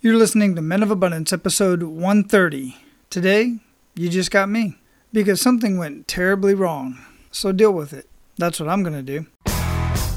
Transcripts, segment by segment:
You're listening to Men of Abundance, episode 130. Today, you just got me. Because something went terribly wrong. So deal with it. That's what I'm going to do.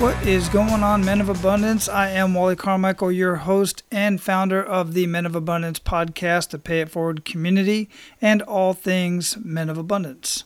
What is going on, Men of Abundance? I am Wally Carmichael, your host and founder of the Men of Abundance podcast, the Pay It Forward community, and all things Men of Abundance.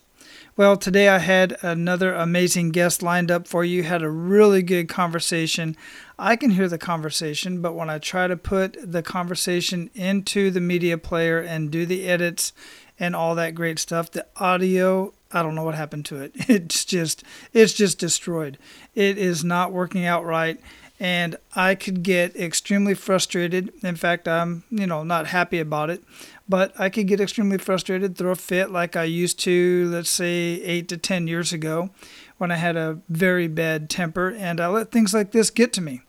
Well, today I had another amazing guest lined up for you. Had a really good conversation. I can hear the conversation, but when I try to put the conversation into the media player and do the edits and all that great stuff, the audio, I don't know what happened to it. It's just destroyed. It is not working out right. And I could get extremely frustrated. In fact, I'm, not happy about it. But I could get extremely frustrated, throw a fit like I used to, let's say, 8 to 10 years ago when I had a very bad temper. And I let things like this get to me.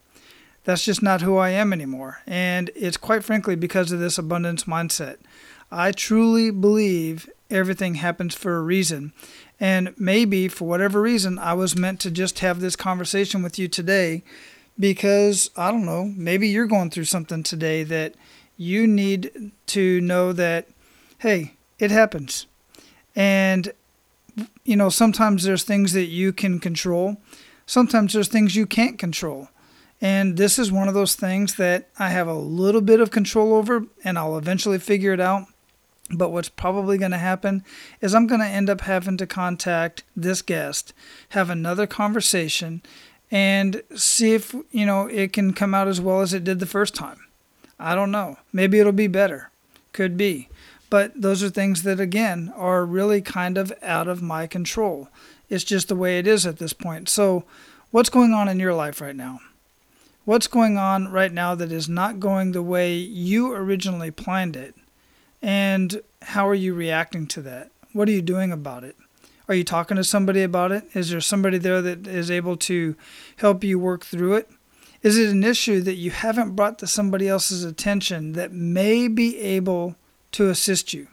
That's just not who I am anymore. And it's quite frankly because of this abundance mindset. I truly believe everything happens for a reason. And maybe for whatever reason, I was meant to just have this conversation with you today. Because, I don't know, maybe you're going through something today that you need to know that, hey, it happens. And, sometimes there's things that you can control. Sometimes there's things you can't control. And this is one of those things that I have a little bit of control over, and I'll eventually figure it out. But what's probably going to happen is I'm going to end up having to contact this guest, have another conversation, and see if, it can come out as well as it did the first time. I don't know. Maybe it'll be better. Could be. But those are things that, again, are really kind of out of my control. It's just the way it is at this point. So what's going on in your life right now? What's going on right now that is not going the way you originally planned it? And how are you reacting to that? What are you doing about it? Are you talking to somebody about it? Is there somebody there that is able to help you work through it? Is it an issue that you haven't brought to somebody else's attention that may be able to assist you?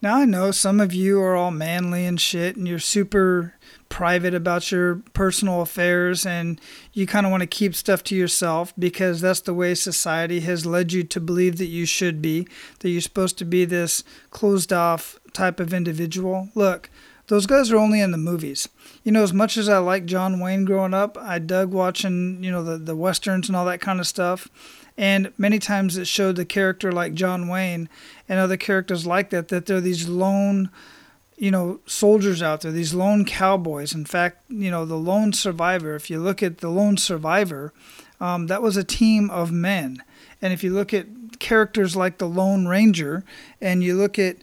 Now, I know some of you are all manly and shit, and you're super private about your personal affairs, and you kind of want to keep stuff to yourself because that's the way society has led you to believe that you should be, that you're supposed to be this closed-off type of individual. Look, those guys are only in the movies. As much as I liked John Wayne growing up, I dug watching, the Westerns and all that kind of stuff. And many times it showed the character like John Wayne and other characters like that they're these lone, soldiers out there, these lone cowboys. In fact, the Lone Survivor, if you look at the Lone Survivor, that was a team of men. And if you look at characters like the Lone Ranger and you look at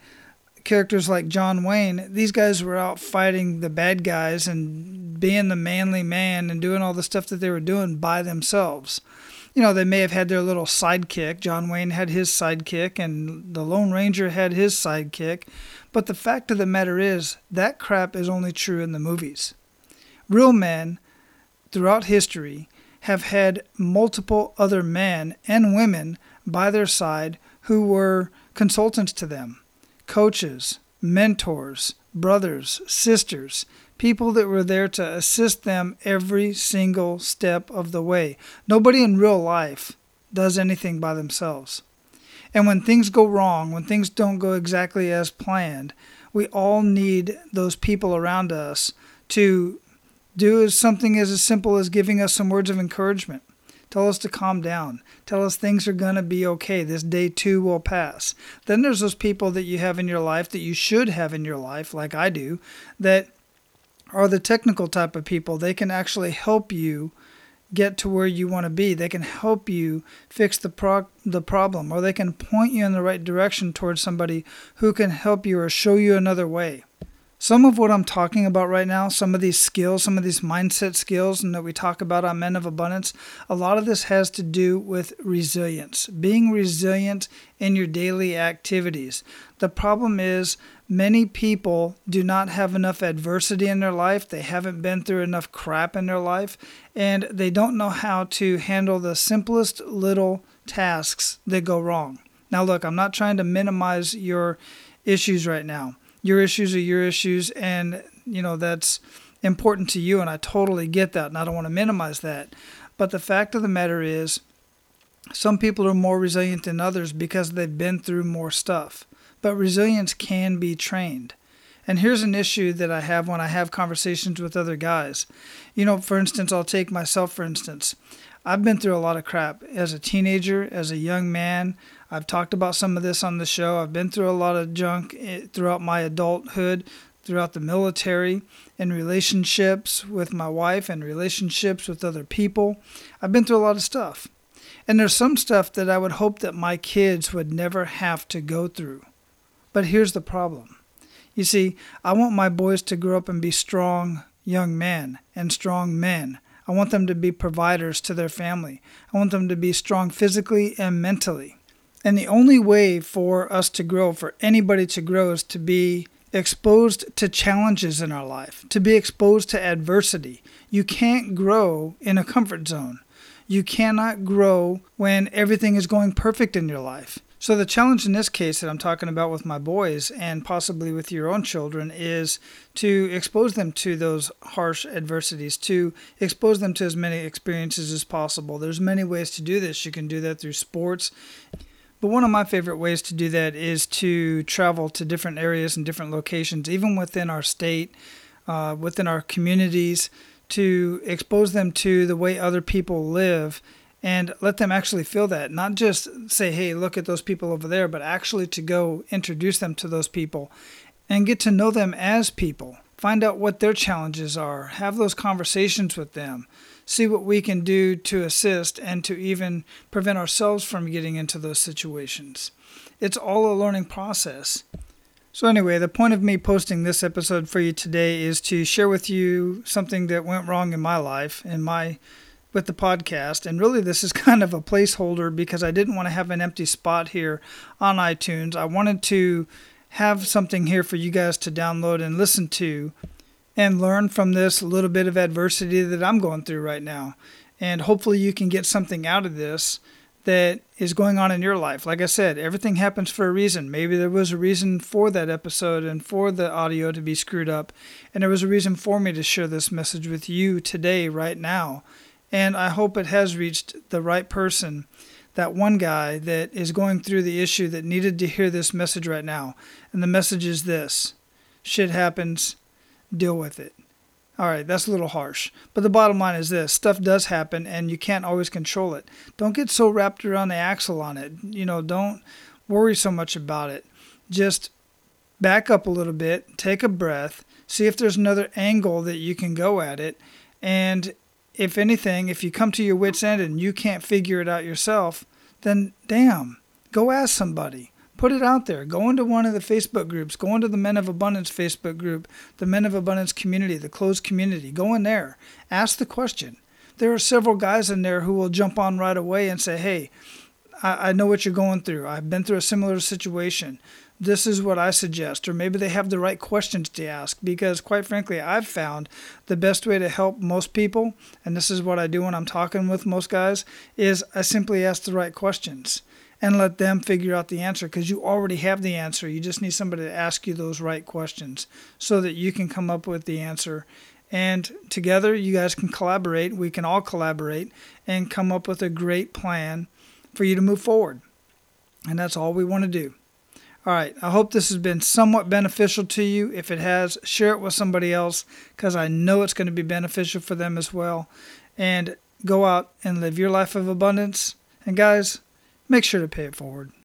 characters like John Wayne, these guys were out fighting the bad guys and being the manly man and doing all the stuff that they were doing by themselves. They may have had their little sidekick. John Wayne had his sidekick and the Lone Ranger had his sidekick. But the fact of the matter is that crap is only true in the movies. Real men throughout history have had multiple other men and women by their side who were consultants to them. Coaches, mentors, brothers, sisters, people that were there to assist them every single step of the way. Nobody in real life does anything by themselves. And when things go wrong, when things don't go exactly as planned, we all need those people around us to do something as simple as giving us some words of encouragement. Tell us to calm down. Tell us things are going to be okay. This day too will pass. Then there's those people that you have in your life that you should have in your life, like I do, that are the technical type of people. They can actually help you get to where you want to be. They can help you fix the problem, or they can point you in the right direction towards somebody who can help you or show you another way. Some of what I'm talking about right now, some of these skills, some of these mindset skills and that we talk about on Men of Abundance, a lot of this has to do with resilience, being resilient in your daily activities. The problem is many people do not have enough adversity in their life. They haven't been through enough crap in their life, and they don't know how to handle the simplest little tasks that go wrong. Now, look, I'm not trying to minimize your issues right now. Your issues are your issues, and, you know, that's important to you, and I totally get that, and I don't want to minimize that. But the fact of the matter is, some people are more resilient than others because they've been through more stuff. But resilience can be trained. And here's an issue that I have when I have conversations with other guys. You know, for instance, I'll take myself, for instance. I've been through a lot of crap as a teenager, as a young man. I've talked about some of this on the show. I've been through a lot of junk throughout my adulthood, throughout the military, in relationships with my wife and relationships with other people. I've been through a lot of stuff. And there's some stuff that I would hope that my kids would never have to go through. But here's the problem. You see, I want my boys to grow up and be strong young men and strong men. I want them to be providers to their family. I want them to be strong physically and mentally. And the only way for us to grow, for anybody to grow, is to be exposed to challenges in our life, to be exposed to adversity. You can't grow in a comfort zone. You cannot grow when everything is going perfect in your life. So the challenge in this case that I'm talking about with my boys and possibly with your own children is to expose them to those harsh adversities, to expose them to as many experiences as possible. There's many ways to do this. You can do that through sports. But one of my favorite ways to do that is to travel to different areas and different locations, even within our state, within our communities, to expose them to the way other people live. And let them actually feel that, not just say, hey, look at those people over there, but actually to go introduce them to those people and get to know them as people. Find out what their challenges are. Have those conversations with them. See what we can do to assist and to even prevent ourselves from getting into those situations. It's all a learning process. So anyway, the point of me posting this episode for you today is to share with you something that went wrong in my life, in my with the podcast, and really this is kind of a placeholder because I didn't want to have an empty spot here on iTunes. I wanted to have something here for you guys to download and listen to and learn from this little bit of adversity that I'm going through right now. And hopefully you can get something out of this that is going on in your life. Like I said, everything happens for a reason. Maybe there was a reason for that episode and for the audio to be screwed up, and there was a reason for me to share this message with you today, right now. And I hope it has reached the right person, that one guy that is going through the issue that needed to hear this message right now. And the message is this: shit happens, deal with it. All right, that's a little harsh. But the bottom line is this: stuff does happen and you can't always control it. Don't get so wrapped around the axle on it. You know, don't worry so much about it. Just back up a little bit, take a breath, see if there's another angle that you can go at it, and if anything, if you come to your wit's end and you can't figure it out yourself, then damn, go ask somebody. Put it out there. Go into one of the Facebook groups. Go into the Men of Abundance Facebook group, the Men of Abundance community, the closed community. Go in there. Ask the question. There are several guys in there who will jump on right away and say, hey, I know what you're going through. I've been through a similar situation. This is what I suggest. Or maybe they have the right questions to ask, because quite frankly, I've found the best way to help most people, and this is what I do when I'm talking with most guys, is I simply ask the right questions and let them figure out the answer, because you already have the answer. You just need somebody to ask you those right questions so that you can come up with the answer. And together, you guys can collaborate. We can all collaborate and come up with a great plan for you to move forward. And that's all we want to do. All right, I hope this has been somewhat beneficial to you. If it has, share it with somebody else, because I know it's going to be beneficial for them as well. And go out and live your life of abundance. And guys, make sure to pay it forward.